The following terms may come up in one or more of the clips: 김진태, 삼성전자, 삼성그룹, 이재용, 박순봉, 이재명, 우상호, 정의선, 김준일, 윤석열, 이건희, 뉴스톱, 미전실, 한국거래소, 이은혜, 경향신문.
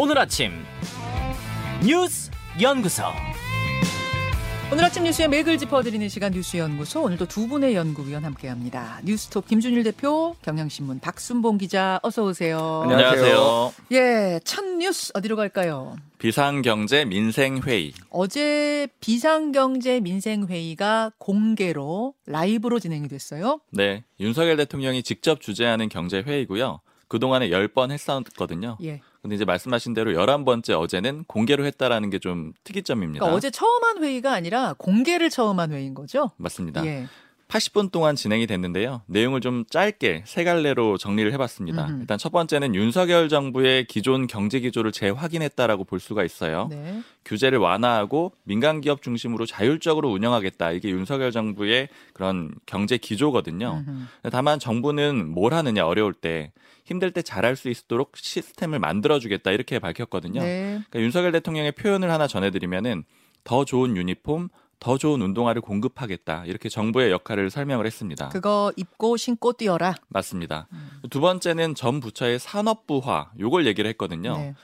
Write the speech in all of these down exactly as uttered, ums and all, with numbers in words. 오늘 아침 뉴스 연구소. 오늘 아침 뉴스의 맥을 짚어드리는 시간 뉴스 연구소. 오늘도 두 분의 연구위원 함께합니다. 뉴스톱 김준일 대표, 경향신문 박순봉 기자, 어서 오세요. 안녕하세요. 예, 첫 뉴스 어디로 갈까요? 비상경제 민생회의. 어제 비상경제 민생회의가 공개로 라이브로 진행이 됐어요. 네, 윤석열 대통령이 직접 주재하는 경제회의고요. 그동안에 열 번 했었거든요. 예. 근데 이제 말씀하신 대로 열한 번째 어제는 공개로 했다라는 게 좀 특이점입니다. 그러니까 어제 처음 한 회의가 아니라 공개를 처음 한 회의인 거죠? 맞습니다. 예. 팔십 분 동안 진행이 됐는데요. 내용을 좀 짧게 세 갈래로 정리를 해봤습니다. 음흠. 일단 첫 번째는 윤석열 정부의 기존 경제 기조를 재확인했다라고 볼 수가 있어요. 네. 규제를 완화하고 민간 기업 중심으로 자율적으로 운영하겠다. 이게 윤석열 정부의 그런 경제 기조거든요. 음흠. 다만 정부는 뭘 하느냐, 어려울 때. 힘들 때 잘할 수 있도록 시스템을 만들어주겠다, 이렇게 밝혔거든요. 네. 그러니까 윤석열 대통령의 표현을 하나 전해드리면은 더 좋은 유니폼, 더 좋은 운동화를 공급하겠다, 이렇게 정부의 역할을 설명을 했습니다. 그거 입고 신고 뛰어라. 맞습니다. 음. 두 번째는 전 부처의 산업부화, 요걸 얘기를 했거든요. 네.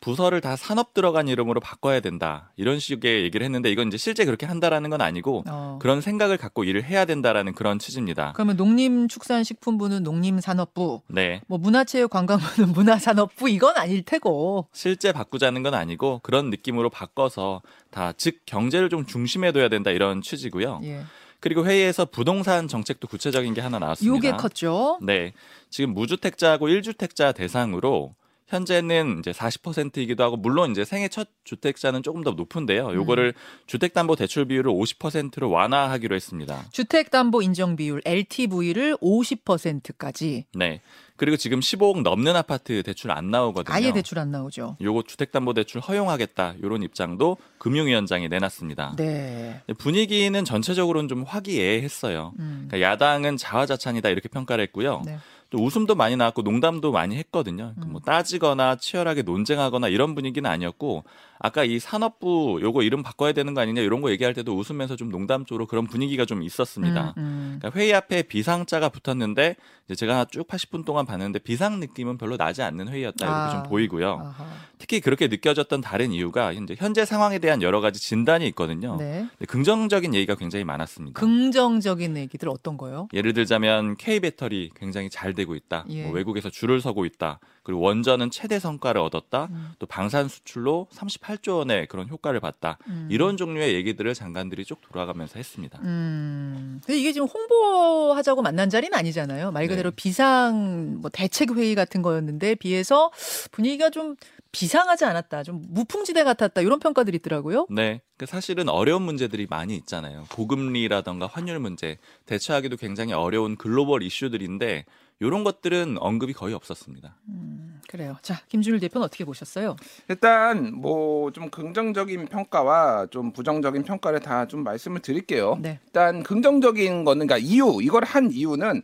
부서를 다 산업 들어간 이름으로 바꿔야 된다, 이런 식의 얘기를 했는데 이건 이제 실제 그렇게 한다라는 건 아니고 어. 그런 생각을 갖고 일을 해야 된다라는 그런 취지입니다. 그러면 농림축산식품부는 농림산업부, 네, 뭐 문화체육관광부는 문화산업부, 이건 아닐 테고 실제 바꾸자는 건 아니고 그런 느낌으로 바꿔서 다 즉 경제를 좀 중심에 둬야 된다, 이런 취지고요. 예. 그리고 회의에서 부동산 정책도 구체적인 게 하나 나왔습니다. 이게 컸죠. 네, 지금 무주택자하고 일 주택자 대상으로 현재는 이제 사십 퍼센트이기도 하고, 물론 이제 생애 첫 주택자는 조금 더 높은데요. 요거를 음. 주택담보대출 비율을 오십 퍼센트로 완화하기로 했습니다. 주택담보 인정 비율 엘티브이를 오십 퍼센트까지. 네. 그리고 지금 십오억 넘는 아파트 대출 안 나오거든요. 아예 대출 안 나오죠. 요거 주택담보대출 허용하겠다, 요런 입장도 금융위원장이 내놨습니다. 네. 분위기는 전체적으로는 좀 화기애애했어요. 음. 그러니까 야당은 자화자찬이다, 이렇게 평가를 했고요. 네. 웃음도 많이 나왔고 농담도 많이 했거든요. 음. 뭐 따지거나 치열하게 논쟁하거나 이런 분위기는 아니었고, 아까 이 산업부 요거 이름 바꿔야 되는 거 아니냐 이런 거 얘기할 때도 웃으면서 좀 농담적으로 그런 분위기가 좀 있었습니다. 음, 음. 그러니까 회의 앞에 비상자가 붙었는데 이제 제가 쭉 팔십 분 동안 봤는데 비상 느낌은 별로 나지 않는 회의였다, 이렇게 아. 좀 보이고요. 아하. 특히 그렇게 느껴졌던 다른 이유가 이제 현재 상황에 대한 여러 가지 진단이 있거든요. 네. 긍정적인 얘기가 굉장히 많았습니다. 긍정적인 얘기들 어떤 거요? 예를 들자면 K배터리 굉장히 잘 되고 있다. 예. 뭐 외국에서 줄을 서고 있다. 그리고 원전은 최대 성과를 얻었다. 음. 또 방산 수출로 삼십팔조 원의 그런 효과를 봤다. 음. 이런 종류의 얘기들을 장관들이 쭉 돌아가면서 했습니다. 음. 근데 이게 지금 홍보하자고 만난 자리는 아니잖아요. 말 그대로 네. 비상 뭐 대책 회의 같은 거였는데 비해서 분위기가 좀 비상하지 않았다, 좀 무풍지대 같았다, 이런 평가들이 있더라고요. 네. 사실은 어려운 문제들이 많이 있잖아요. 고금리라던가 환율 문제, 대처하기도 굉장히 어려운 글로벌 이슈들인데 이런 것들은 언급이 거의 없었습니다. 음, 그래요. 자, 김준일 대표는 어떻게 보셨어요? 일단 뭐 좀 긍정적인 평가와 좀 부정적인 평가를 다 좀 말씀을 드릴게요. 네. 일단 긍정적인 거는, 그러니까 이유, 이걸 한 이유는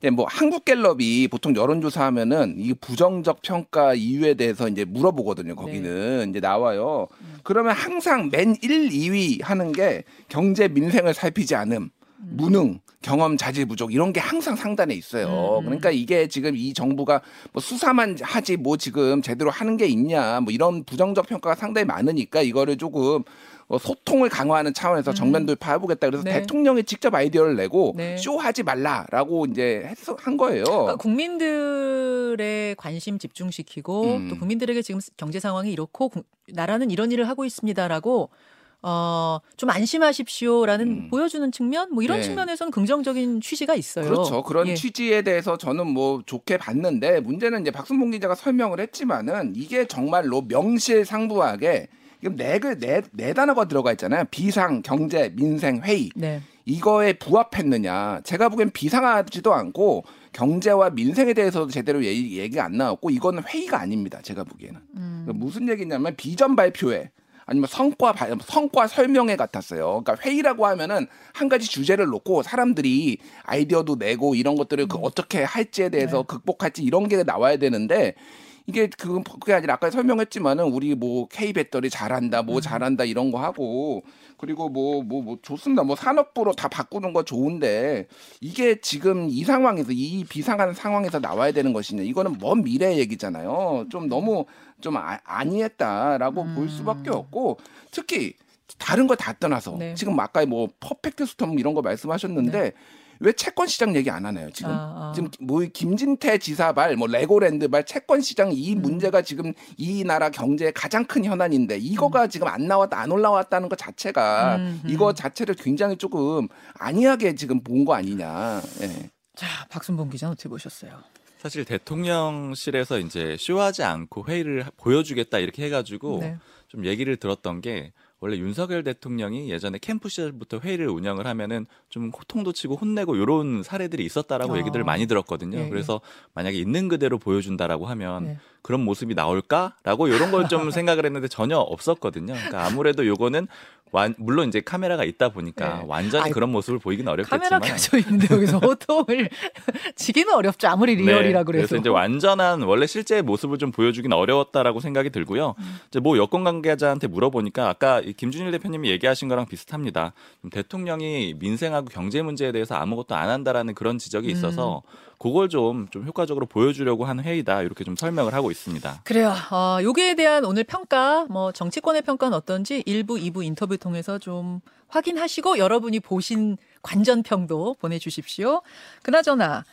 네, 뭐 한국갤럽이 보통 여론조사하면은 이 부정적 평가 이유에 대해서 이제 물어보거든요. 거기는 네. 이제 나와요. 음. 그러면 항상 맨 일, 이위 하는 게 경제 민생을 살피지 않음, 음. 무능, 경험 자질 부족, 이런 게 항상 상단에 있어요. 음. 그러니까 이게 지금 이 정부가 뭐 수사만 하지 뭐 지금 제대로 하는 게 있냐, 뭐 이런 부정적 평가가 상당히 많으니까 이거를 조금 소통을 강화하는 차원에서 정면 돌파해보겠다. 그래서 네. 대통령이 직접 아이디어를 내고 네. 쇼하지 말라라고 이제 했, 한 거예요. 그러니까 국민들의 관심 집중시키고 음. 또 국민들에게 지금 경제 상황이 이렇고 나라는 이런 일을 하고 있습니다라고 어, 좀 안심하십시오라는 음. 보여주는 측면, 뭐 이런 네. 측면에서는 긍정적인 취지가 있어요. 그렇죠. 그런 예. 취지에 대해서 저는 뭐 좋게 봤는데, 문제는 이제 박순봉 기자가 설명을 했지만은 이게 정말로 명실상부하게 지금 네, 네, 네 단어가 들어가 있잖아요. 비상, 경제, 민생, 회의. 네. 이거에 부합했느냐. 제가 보기엔 비상하지도 않고 경제와 민생에 대해서도 제대로 얘기, 얘기가 안 나왔고, 이건 회의가 아닙니다. 제가 보기에는. 음. 무슨 얘기냐면 비전 발표회, 아니면 성과, 성과 설명회 같았어요. 그러니까 회의라고 하면은 한 가지 주제를 놓고 사람들이 아이디어도 내고 이런 것들을 음. 그 어떻게 할지에 대해서 네. 극복할지 이런 게 나와야 되는데, 이게 그건 그게 아니라 아까 설명했지만은 우리 뭐 K 배터리 잘한다, 뭐 잘한다 이런 거 하고 그리고 뭐 뭐 뭐 좋습니다. 뭐 산업부로 다 바꾸는 거 좋은데 이게 지금 이 상황에서 이 비상한 상황에서 나와야 되는 것이냐? 이거는 먼 미래의 얘기잖아요. 좀 너무 좀 아, 아니했다라고 음. 볼 수밖에 없고 특히 다른 거 다 떠나서 네. 지금 아까 뭐 퍼펙트 스톰 이런 거 말씀하셨는데. 네. 왜 채권 시장 얘기 안 하나요? 지금 아, 아. 지금 뭐 김진태 지사발, 뭐 레고랜드발 채권 시장 이 음. 문제가 지금 이 나라 경제의 가장 큰 현안인데 이거가 음. 지금 안 나왔다, 안 올라왔다는 것 자체가 음, 음. 이거 자체를 굉장히 조금 안이하게 지금 본 거 아니냐. 예. 자, 박순봉 기자는 어떻게 보셨어요? 사실 대통령실에서 이제 쇼하지 않고 회의를 보여주겠다 이렇게 해가지고 네. 좀 얘기를 들었던 게. 원래 윤석열 대통령이 예전에 캠프 시절부터 회의를 운영을 하면은 좀 호통도 치고 혼내고 이런 사례들이 있었다라고 어. 얘기들을 많이 들었거든요. 예, 예. 그래서 만약에 있는 그대로 보여준다라고 하면 예. 그런 모습이 나올까라고 이런 걸 좀 생각을 했는데 전혀 없었거든요. 그러니까 아무래도 요거는 완, 물론 이제 카메라가 있다 보니까 네. 완전히 아니, 그런 모습을 보이긴 어렵겠지만 카메라 켜져 있는데 여기서 호통을 치기는 어렵죠. 아무리 리얼이라 그래서 네, 그래서 이제 완전한 원래 실제의 모습을 좀 보여주긴 어려웠다라고 생각이 들고요. 음. 이제 뭐 여권 관계자한테 물어보니까 아까 이 김준일 대표님이 얘기하신 거랑 비슷합니다. 대통령이 민생하고 경제 문제에 대해서 아무것도 안 한다라는 그런 지적이 있어서 음. 그걸 좀, 좀 효과적으로 보여주려고 한 회의다 이렇게 좀 설명을 하고 있습니다. 그래요. 어, 여기에 대한 오늘 평가, 뭐 정치권의 평가는 어떤지 일 부, 이 부 인터뷰 통해서 좀 확인하시고 여러분이 보신 관전평도 보내주십시오. 그나저나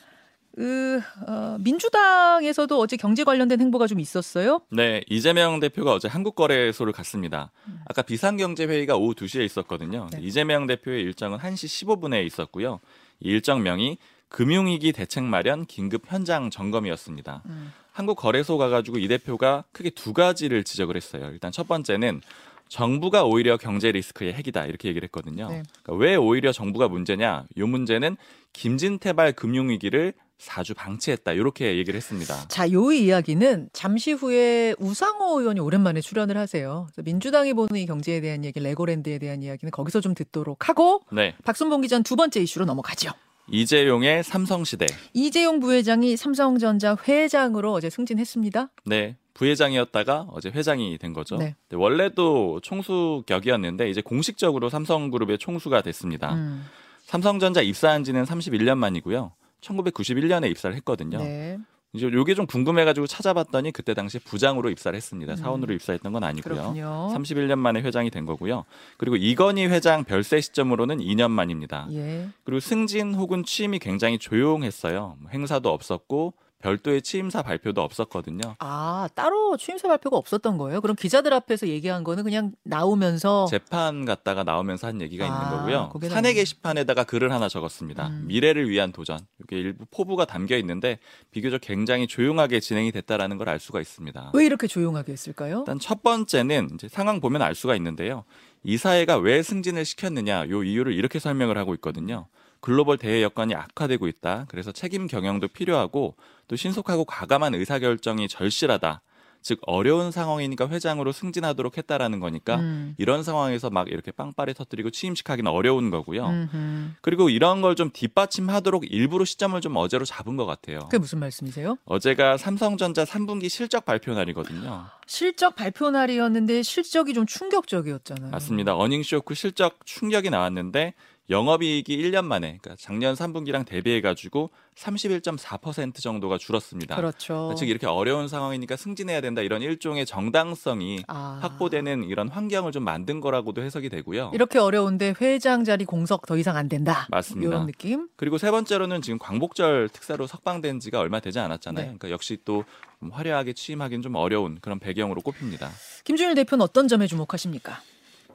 으, 어, 민주당에서도 어제 경제 관련된 행보가 좀 있었어요? 네. 이재명 대표가 어제 한국거래소를 갔습니다. 아까 비상경제회의가 오후 두 시에 있었거든요. 네. 이재명 대표의 일정은 한 시 십오 분에 있었고요. 이 일정명이 금융위기 대책 마련 긴급 현장 점검이었습니다. 음. 한국거래소 가가지고 이 대표가 크게 두 가지를 지적을 했어요. 일단 첫 번째는 정부가 오히려 경제 리스크의 핵이다 이렇게 얘기를 했거든요. 네. 그러니까 왜 오히려 정부가 문제냐? 이 문제는 김진태발 금융위기를 사주 방치했다 이렇게 얘기를 했습니다. 자, 이 이야기는 잠시 후에 우상호 의원이 오랜만에 출연을 하세요. 그래서 민주당이 보는 이 경제에 대한 얘기, 레고랜드에 대한 이야기는 거기서 좀 듣도록 하고 네. 박순봉 기자 두 번째 이슈로 넘어가죠. 이재용의 삼성시대. 이재용 부회장이 삼성전자 회장으로 어제 승진했습니다. 네. 부회장이었다가 어제 회장이 된 거죠. 네. 원래도 총수격이었는데 이제 공식적으로 삼성그룹의 총수가 됐습니다. 음. 삼성전자 입사한 지는 삼십일 년 만이고요. 천구백구십일 년에 입사를 했거든요. 네. 이제 이게 좀 궁금해가지고 찾아봤더니 그때 당시 부장으로 입사를 했습니다. 사원으로 음. 입사했던 건 아니고요. 그렇군요. 삼십일 년 만에 회장이 된 거고요. 그리고 이건희 회장 별세 시점으로는 이 년 만입니다. 예. 그리고 승진 혹은 취임이 굉장히 조용했어요. 행사도 없었고 별도의 취임사 발표도 없었거든요. 아, 따로 취임사 발표가 없었던 거예요? 그럼 기자들 앞에서 얘기한 거는 그냥 나오면서 재판 갔다가 나오면서 한 얘기가 아, 있는 거고요. 거기는... 사내 게시판에다가 글을 하나 적었습니다. 음. 미래를 위한 도전. 이게 일부 포부가 담겨 있는데 비교적 굉장히 조용하게 진행이 됐다라는 걸 알 수가 있습니다. 왜 이렇게 조용하게 했을까요? 일단 첫 번째는 이제 상황 보면 알 수가 있는데요. 이사회가 왜 승진을 시켰느냐 요 이유를 이렇게 설명을 하고 있거든요. 글로벌 대외 여건이 악화되고 있다. 그래서 책임 경영도 필요하고 또 신속하고 과감한 의사결정이 절실하다. 즉 어려운 상황이니까 회장으로 승진하도록 했다라는 거니까 음. 이런 상황에서 막 이렇게 빵빠레 터뜨리고 취임식하기는 어려운 거고요. 음흠. 그리고 이런 걸 좀 뒷받침하도록 일부러 시점을 좀 어제로 잡은 것 같아요. 그게 무슨 말씀이세요? 어제가 삼성전자 삼 분기 실적 발표 날이거든요. 실적 발표 날이었는데 실적이 좀 충격적이었잖아요. 맞습니다. 어닝쇼크 실적 충격이 나왔는데 영업이익이 일 년 만에, 그러니까 작년 삼 분기랑 대비해가지고 삼십일 점 사 퍼센트 정도가 줄었습니다. 그렇죠. 즉 이렇게 어려운 상황이니까 승진해야 된다 이런 일종의 정당성이 아. 확보되는 이런 환경을 좀 만든 거라고도 해석이 되고요. 이렇게 어려운데 회장 자리 공석 더 이상 안 된다. 맞습니다. 이런 느낌. 그리고 세 번째로는 지금 광복절 특사로 석방된 지가 얼마 되지 않았잖아요. 네. 그러니까 역시 또 화려하게 취임하기는 좀 어려운 그런 배경으로 꼽힙니다. 김준일 대표는 어떤 점에 주목하십니까?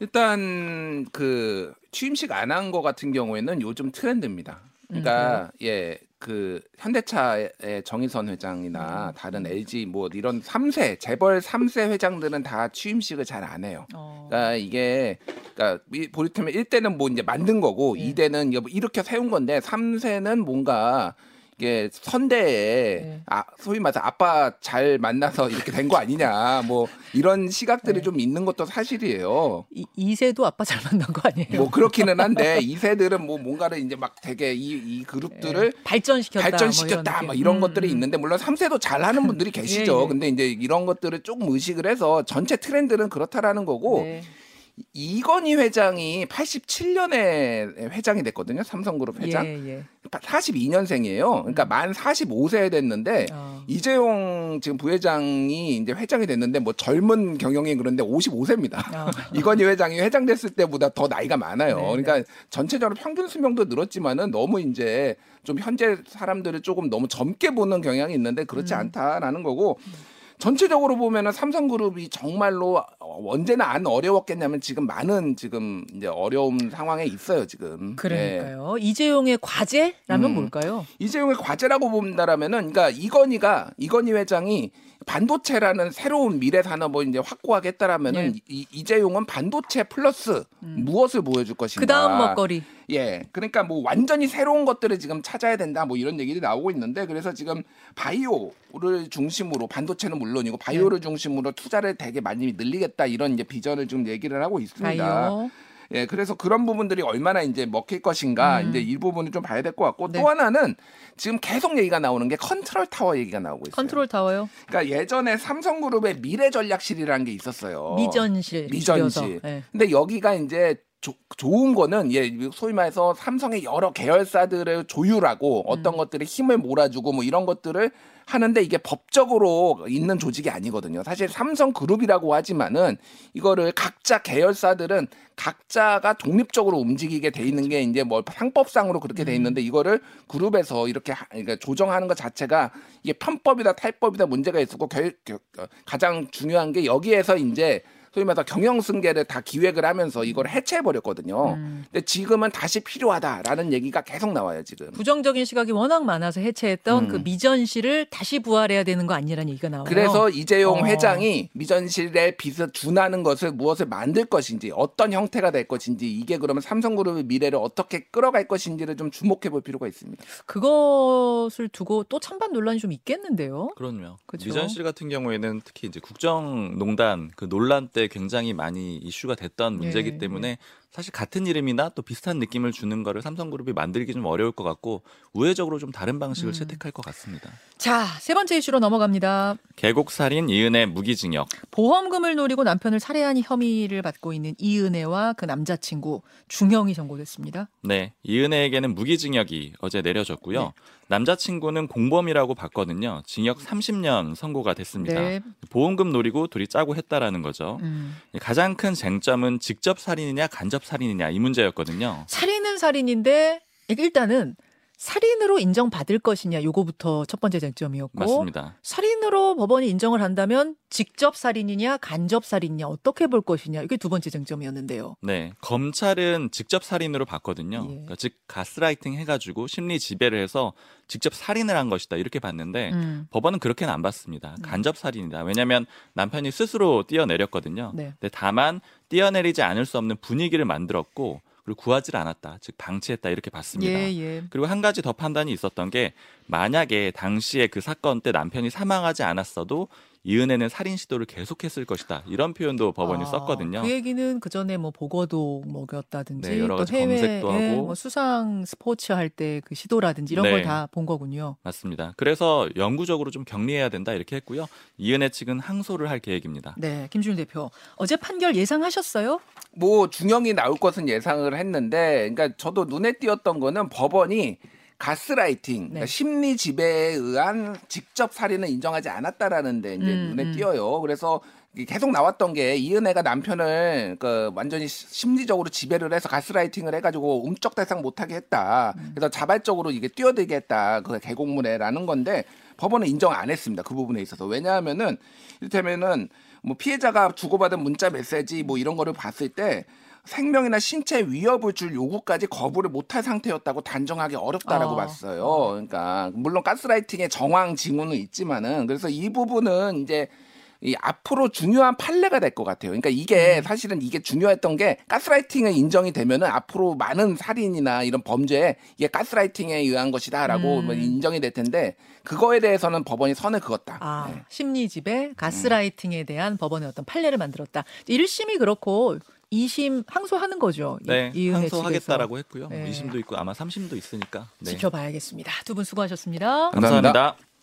일단 그 취임식 안 한 거 같은 경우에는 요즘 트렌드입니다. 그러니까 음, 예, 그 현대차의 정의선 회장이나 음. 다른 엘지 뭐 이런 삼 세 재벌 삼 세 회장들은 다 취임식을 잘 안 해요. 어. 그러니까 이게 그러니까 보리터면 일 대는 뭐 이제 만든 거고 예. 이 대는 이렇게 세운 건데 삼 세는 뭔가 이게 선대에 네. 아, 소위 말해서 아빠 잘 만나서 이렇게 된 거 아니냐 뭐 이런 시각들이 네. 좀 있는 것도 사실이에요. 이, 이 세도 아빠 잘 만난 거 아니에요? 뭐 그렇기는 한데 이 세들은 뭐 뭔가를 이제 막 되게 이, 이 그룹들을 네. 발전시켰다, 발전시켰다 뭐 이런, 막 이런 음, 것들이 음. 있는데 물론 삼 세도 잘하는 분들이 계시죠. 예, 예. 근데 이제 이런 것들을 조금 의식을 해서 전체 트렌드는 그렇다라는 거고. 네. 이건희 회장이 팔십칠 년에 회장이 됐거든요. 삼성그룹 회장. 예, 예. 사십이 년생이에요. 그러니까 만 사십오 세 됐는데 어. 이재용 지금 부회장이 이제 회장이 됐는데 뭐 젊은 경영인 그런데 오십오 세입니다. 어. 이건희 회장이 회장 됐을 때보다 더 나이가 많아요. 네, 그러니까 네. 전체적으로 평균 수명도 늘었지만은 너무 이제 좀 현재 사람들을 조금 너무 젊게 보는 경향이 있는데 그렇지 음. 않다라는 거고. 음. 전체적으로 보면은 삼성그룹이 정말로 언제나 안 어려웠겠냐면 지금 많은 지금 이제 어려운 상황에 있어요 지금. 그러니까요. 네. 이재용의 과제라면 음. 뭘까요? 이재용의 과제라고 본다라면은 그러니까 이건희가 이건희 회장이 반도체라는 새로운 미래 산업을 이제 확고하겠다라면은 네. 이, 이재용은 반도체 플러스 음. 무엇을 보여줄 것인가. 그 다음 먹거리. 예, 그러니까 뭐 완전히 새로운 것들을 지금 찾아야 된다 뭐 이런 얘기들이 나오고 있는데 그래서 지금 바이오를 중심으로 반도체는 물론이고 바이오를 네. 중심으로 투자를 되게 많이 늘리겠다 이런 이제 비전을 좀 얘기를 하고 있습니다. 바이오. 예, 그래서 그런 부분들이 얼마나 이제 먹힐 것인가 음. 이제 이 부분을 좀 봐야 될 것 같고 네. 또 하나는 지금 계속 얘기가 나오는 게 컨트롤 타워 얘기가 나오고 있어요. 컨트롤 타워요? 그러니까 예전에 삼성그룹의 미래 전략실이라는 게 있었어요. 미전실. 미전실. 네. 근데 여기가 이제 조, 좋은 거는 예, 소위 말해서 삼성의 여러 계열사들을 조율하고 어떤 음. 것들이 힘을 몰아주고 뭐 이런 것들을 하는데 이게 법적으로 있는 조직이 아니거든요. 사실 삼성그룹이라고 하지만은 이거를 각자 계열사들은 각자가 독립적으로 움직이게 돼 있는 게 이제 뭐 상법상으로 그렇게 돼 있는데 이거를 그룹에서 이렇게 하, 그러니까 조정하는 것 자체가 이게 편법이다 탈법이다 문제가 있었고 겨, 겨, 가장 중요한 게 여기에서 이제 소위 말해서 경영승계를 다 기획을 하면서 이걸 해체해버렸거든요. 음. 근데 지금은 다시 필요하다라는 얘기가 계속 나와요. 지금. 부정적인 시각이 워낙 많아서 해체했던 음. 그 미전실을 다시 부활해야 되는 거 아니라는 얘기가 나와요. 그래서 이재용 어. 회장이 미전실의 빚을 준하는 것을 무엇을 만들 것인지 어떤 형태가 될 것인지 이게 그러면 삼성그룹의 미래를 어떻게 끌어갈 것인지를 좀 주목해볼 필요가 있습니다. 그것을 두고 또 찬반 논란이 좀 있겠는데요. 그럼요. 그렇죠? 미전실 같은 경우에는 특히 이제 국정농단 그 논란 때 굉장히 많이 이슈가 됐던 문제이기 예, 때문에 예. 사실 같은 이름이나 또 비슷한 느낌을 주는 거를 삼성그룹이 만들기 좀 어려울 것 같고 우회적으로 좀 다른 방식을 음. 채택할 것 같습니다. 자, 세 번째 이슈로 넘어갑니다. 계곡살인 이은혜 무기징역. 보험금을 노리고 남편을 살해한 혐의를 받고 있는 이은혜와 그 남자친구 중형이 선고됐습니다. 네, 이은혜에게는 무기징역이 어제 내려졌고요. 네. 남자친구는 공범이라고 봤거든요. 징역 삼십 년 선고가 됐습니다. 네. 보험금 노리고 둘이 짜고 했다라는 거죠. 음. 가장 큰 쟁점은 직접 살인이냐 간접 살인이냐 이 문제였거든요. 살인은 살인인데 일단은 살인으로 인정받을 것이냐 요거부터 첫 번째 쟁점이었고 맞습니다. 살인으로 법원이 인정을 한다면 직접 살인이냐 간접 살인이냐 어떻게 볼 것이냐 이게 두 번째 쟁점이었는데요. 네, 검찰은 직접 살인으로 봤거든요. 예. 그러니까 즉 가스라이팅 해가지고 심리 지배를 해서 직접 살인을 한 것이다 이렇게 봤는데 음. 법원은 그렇게는 안 봤습니다. 간접 살인이다. 왜냐하면 남편이 스스로 뛰어내렸거든요. 네. 근데 다만 뛰어내리지 않을 수 없는 분위기를 만들었고 그리고 구하지를 않았다, 즉 방치했다 이렇게 봤습니다. 예, 예. 그리고 한 가지 더 판단이 있었던 게 만약에 당시에 그 사건 때 남편이 사망하지 않았어도 이은혜는 살인 시도를 계속했을 것이다. 이런 표현도 법원이 아, 썼거든요. 그 얘기는 그 전에 뭐 보고도 먹였다든지 네, 여러 가지 또 해외, 검색도 하고 예, 뭐 수상 스포츠 할 때 그 시도라든지 이런 네, 걸 다 본 거군요. 맞습니다. 그래서 영구적으로 좀 격리해야 된다 이렇게 했고요. 이은혜 측은 항소를 할 계획입니다. 네, 김준일 대표 어제 판결 예상하셨어요? 뭐 중형이 나올 것은 예상을 했는데, 그러니까 저도 눈에 띄었던 거는 법원이 가스라이팅, 네. 그러니까 심리 지배에 의한 직접 살인은 인정하지 않았다라는데 이제 음, 눈에 띄어요. 그래서 계속 나왔던 게 이은혜가 남편을 그 완전히 심리적으로 지배를 해서 가스라이팅을 해가지고 움쩍달싹 못하게 했다. 음. 그래서 자발적으로 이게 뛰어들게 했다. 그 계곡물에라는 건데 법원은 인정 안 했습니다. 그 부분에 있어서. 왜냐하면은 이를테면은 뭐 피해자가 주고받은 문자 메시지 뭐 이런 거를 봤을 때 생명이나 신체 위협을 줄 요구까지 거부를 못할 상태였다고 단정하기 어렵다라고 어. 봤어요. 그러니까 물론 가스라이팅의 정황 징후는 있지만은 그래서 이 부분은 이제 이 앞으로 중요한 판례가 될 것 같아요. 그러니까 이게 사실은 이게 중요했던 게 가스라이팅은 인정이 되면은 앞으로 많은 살인이나 이런 범죄에 이게 가스라이팅에 의한 것이다라고 음. 인정이 될 텐데 그거에 대해서는 법원이 선을 그었다. 아, 네. 심리지배 가스라이팅에 대한 법원의 어떤 판례를 만들었다. 일 심이 그렇고 이 심 항소하는 거죠. 네, 항소하겠다라고 했고요. 네. 이 심도 있고 아마 삼 심도 있으니까. 네. 지켜봐야겠습니다. 두 분 수고하셨습니다. 감사합니다. 감사합니다.